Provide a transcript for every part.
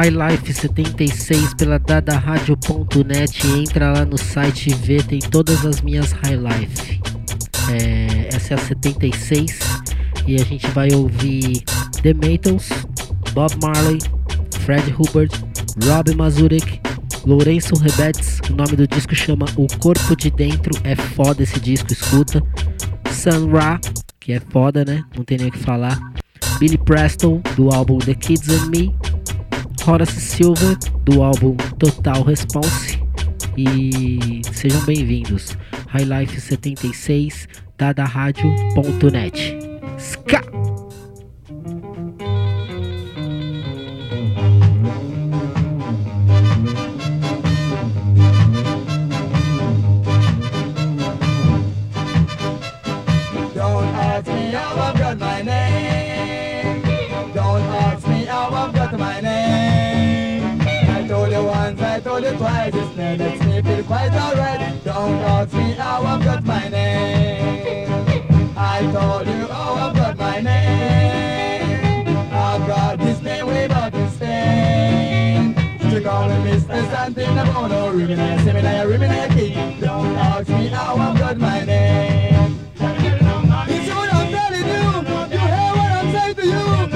High Life 76 pela dadaradio.net. Entra lá no site e vê, tem todas as minhas High Life. Essa é a 76 e a gente vai ouvir The Metals, Bob Marley, Fred Hubbard, Rob Mazurek, Lourenço Rebets. O nome do disco chama O Corpo de Dentro, é foda esse disco, escuta. Sun Ra, que é foda, né? Não tem nem o que falar. Billy Preston, do álbum The Kids and Me. Horace Silva, do álbum Total Response. E sejam bem-vindos. High Life 76, dadaradio.net. Ska! Twice, it's makes me feel quite alright. Don't ask me how I've got my name. I told you how I've got my name. I've got this name without this name. She call me Mr. Santino Bono, Riminaya Seminaya, Riminaya King. Don't ask me how I've got my name. You see what I'm telling you? You hear what I'm saying to you?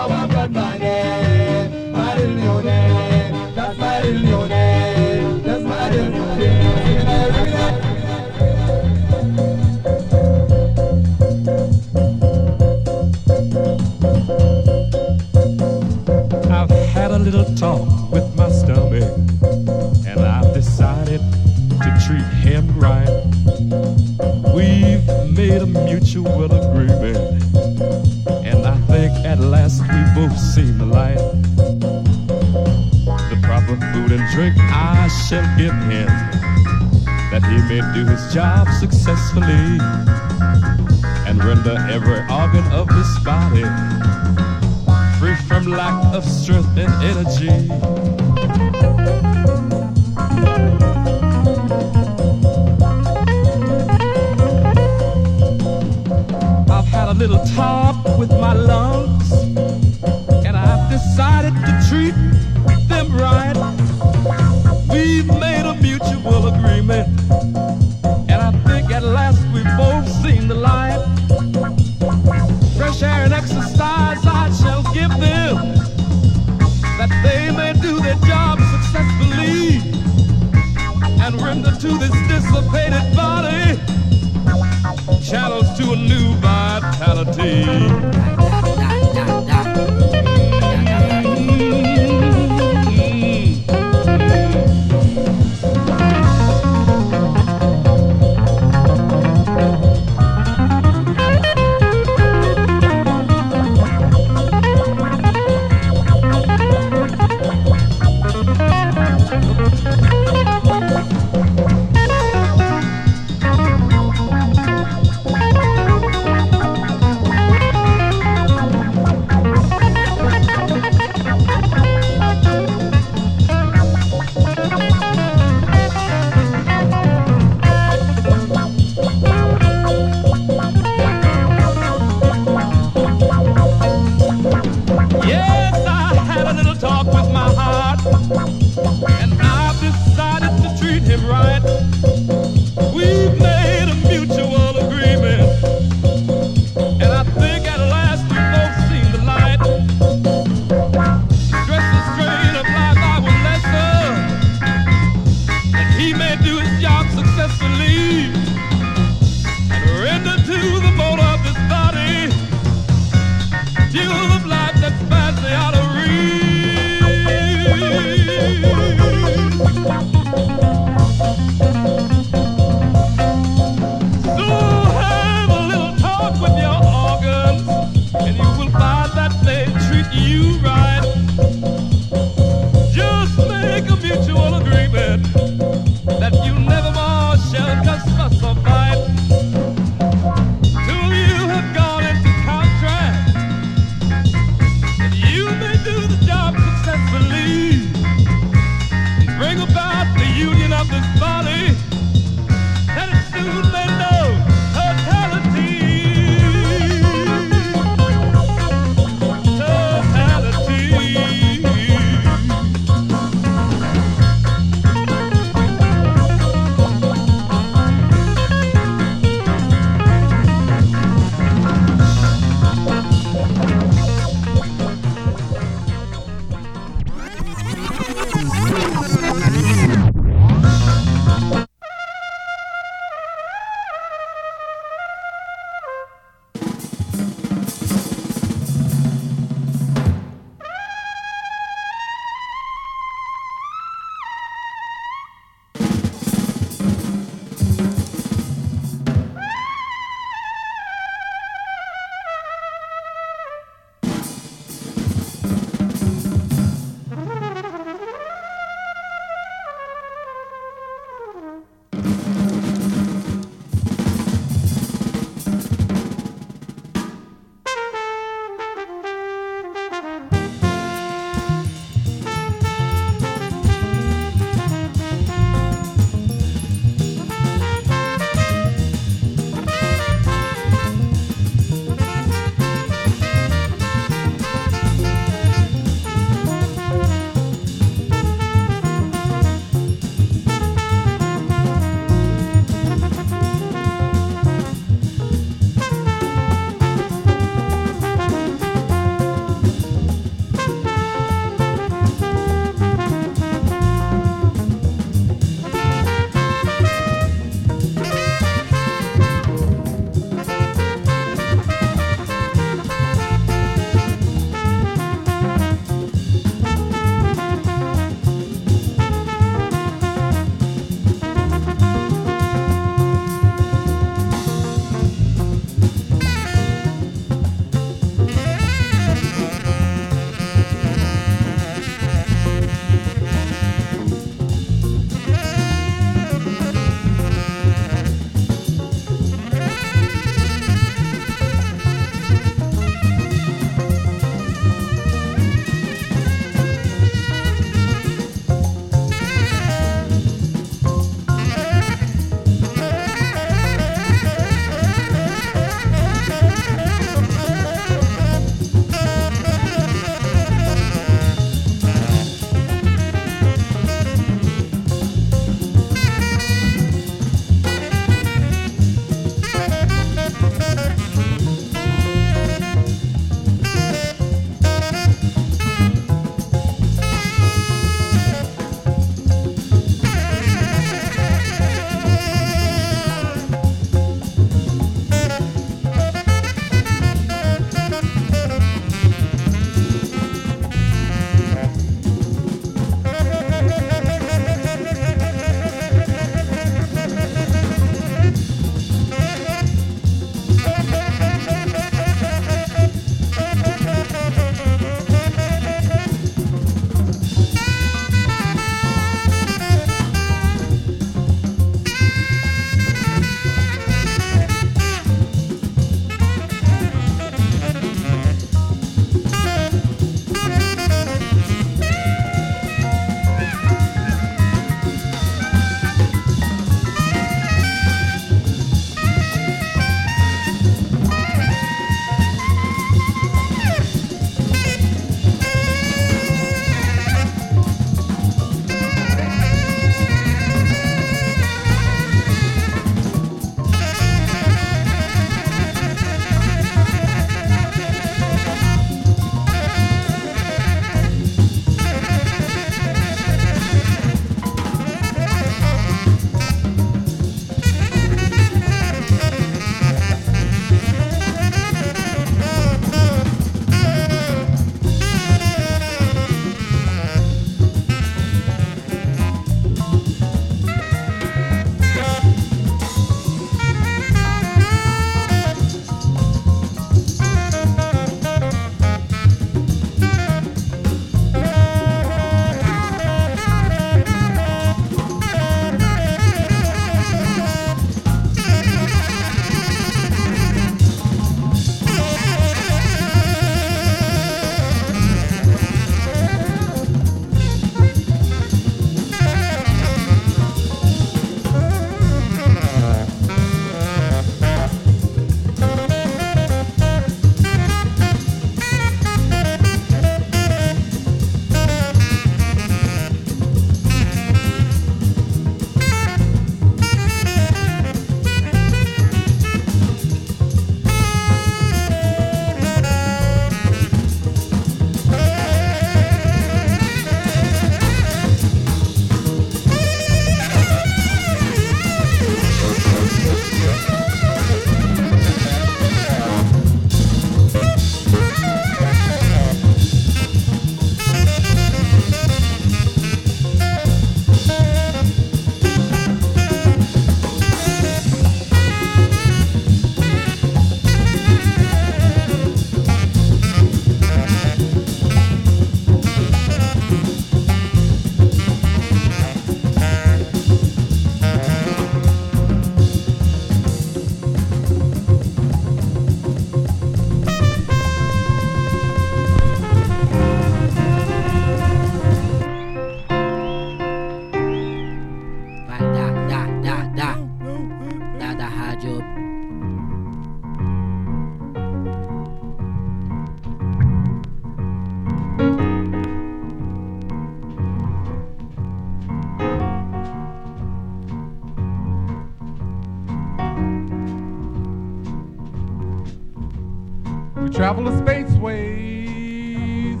travel of spaceways,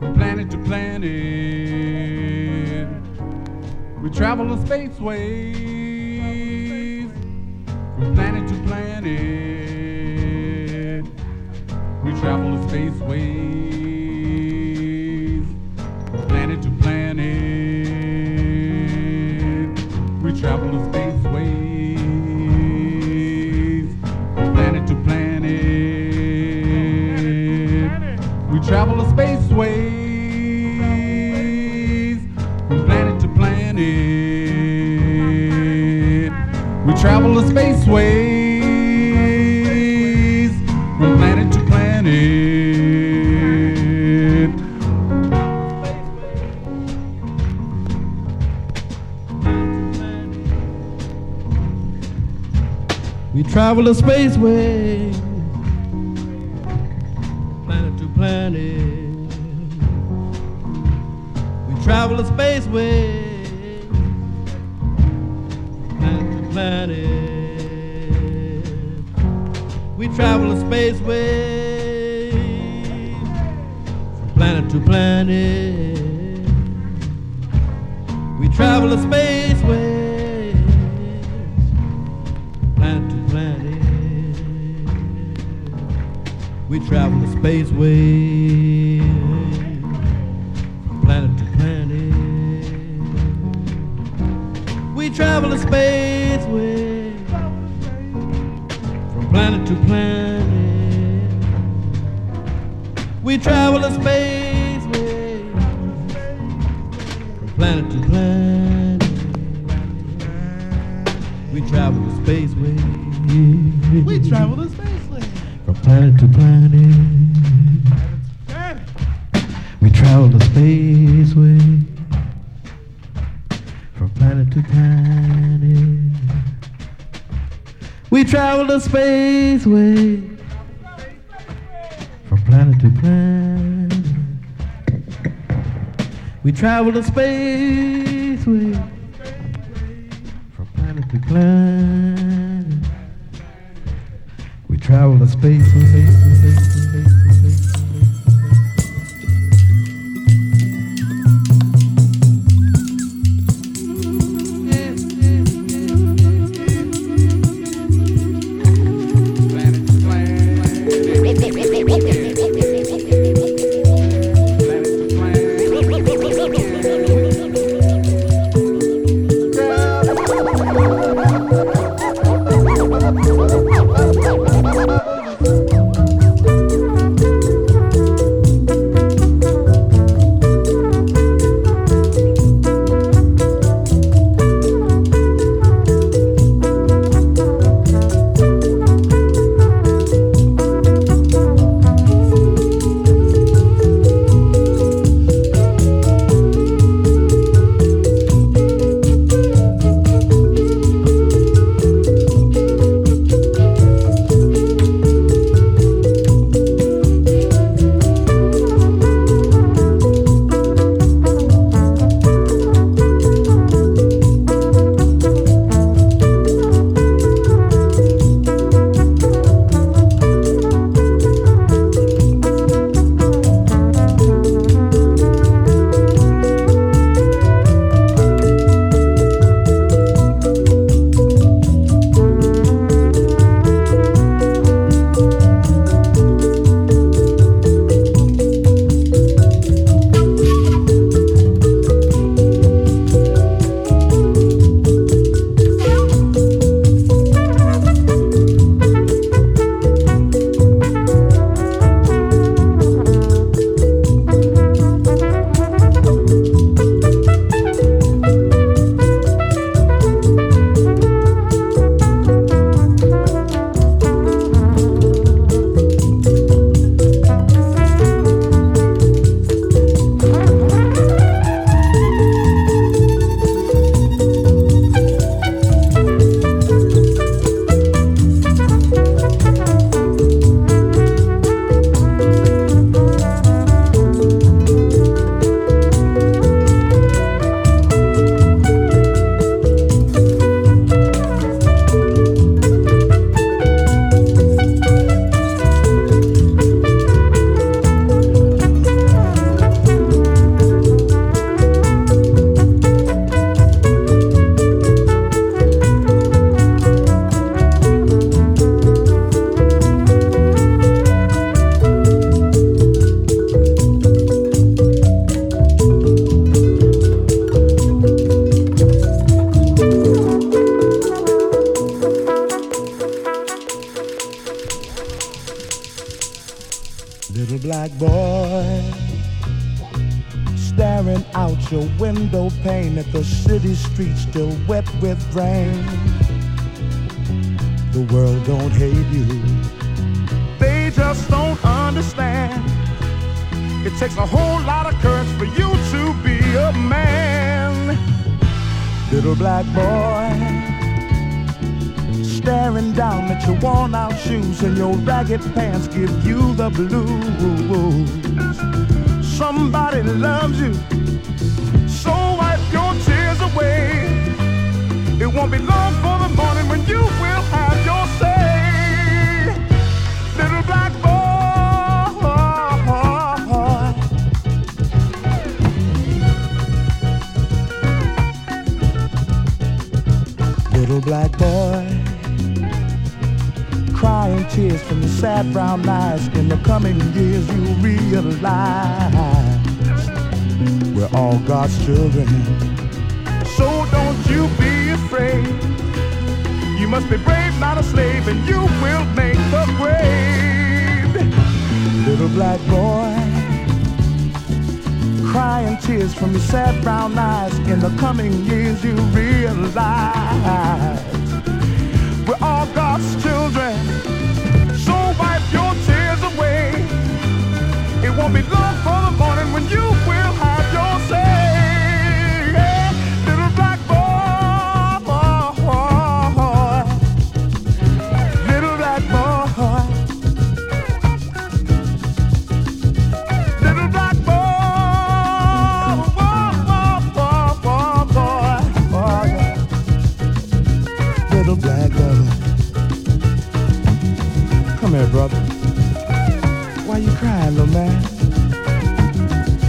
planet to planet. We travel of spaceways, from planet to planet. We travel of spaceways, from planet to planet. We travel of spaceways. Travel of spaceways, from planet to planet. We travel of spaceways, from planet to planet. We travel of spaceways. Travel a space way, planet to planet. We travel a space way, from planet to planet. We travel a space way, planet to planet. We travel a space way, from planet to planet. We travel a space way, from planet to planet. We travel a space way, from planet to planet. We travel a space way. We travel a space way, from planet to planet. We travel a space way, planet to planet. We travel the space way, from planet to planet. We travel the space way, from planet to planet. We travel the space way. Little black boy, staring out your window pane at the city streets still wet with rain. The world don't hate you, they just don't understand. It takes a whole lot of courage for you to be a man. Little black boy, staring down at your worn out shoes and your ragged pants give you the blues. Somebody loves you, so wipe your tears away. It won't be long for the morning when you will have your say. Little black boy, little black boy, crying tears from the sad brown eyes. In the coming years you realize we're all God's children, so don't you be afraid. You must be brave, not a slave, and you will make the grade. Little black boy, crying tears from the sad brown eyes. In the coming years you realize we're all God's children, so wipe your tears away. It won't be long for the morning when you will have your say. Little black boy, little black boy, little black boy, little black boy. Come here, brother. Why you crying, little man?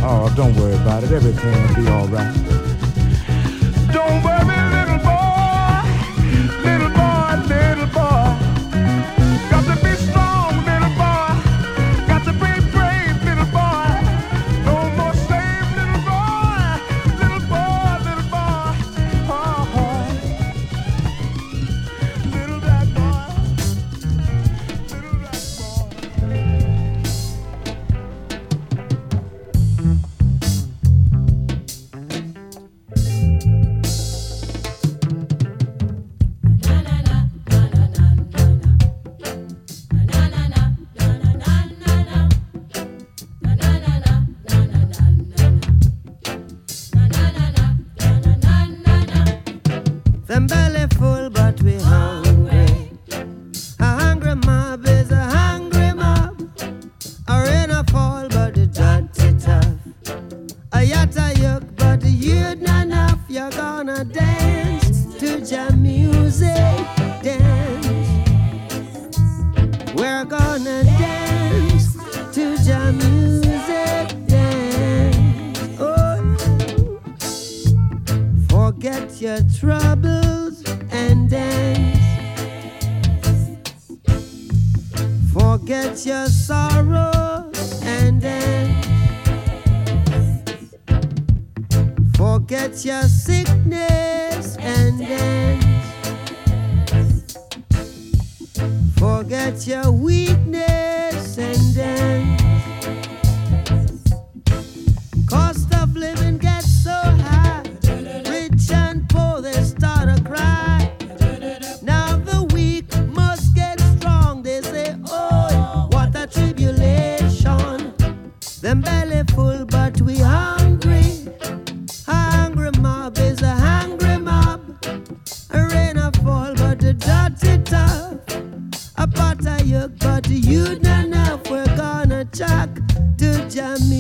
Oh, don't worry about it. Everything will be all right. Don't worry, little boy. Little boy, little boy. Got to be strong, little boy. Got to be brave, little boy. No more slave, little boy. Little boy, little boy. Oh, little black boy. But you'd not know if we're gonna talk to Jamie.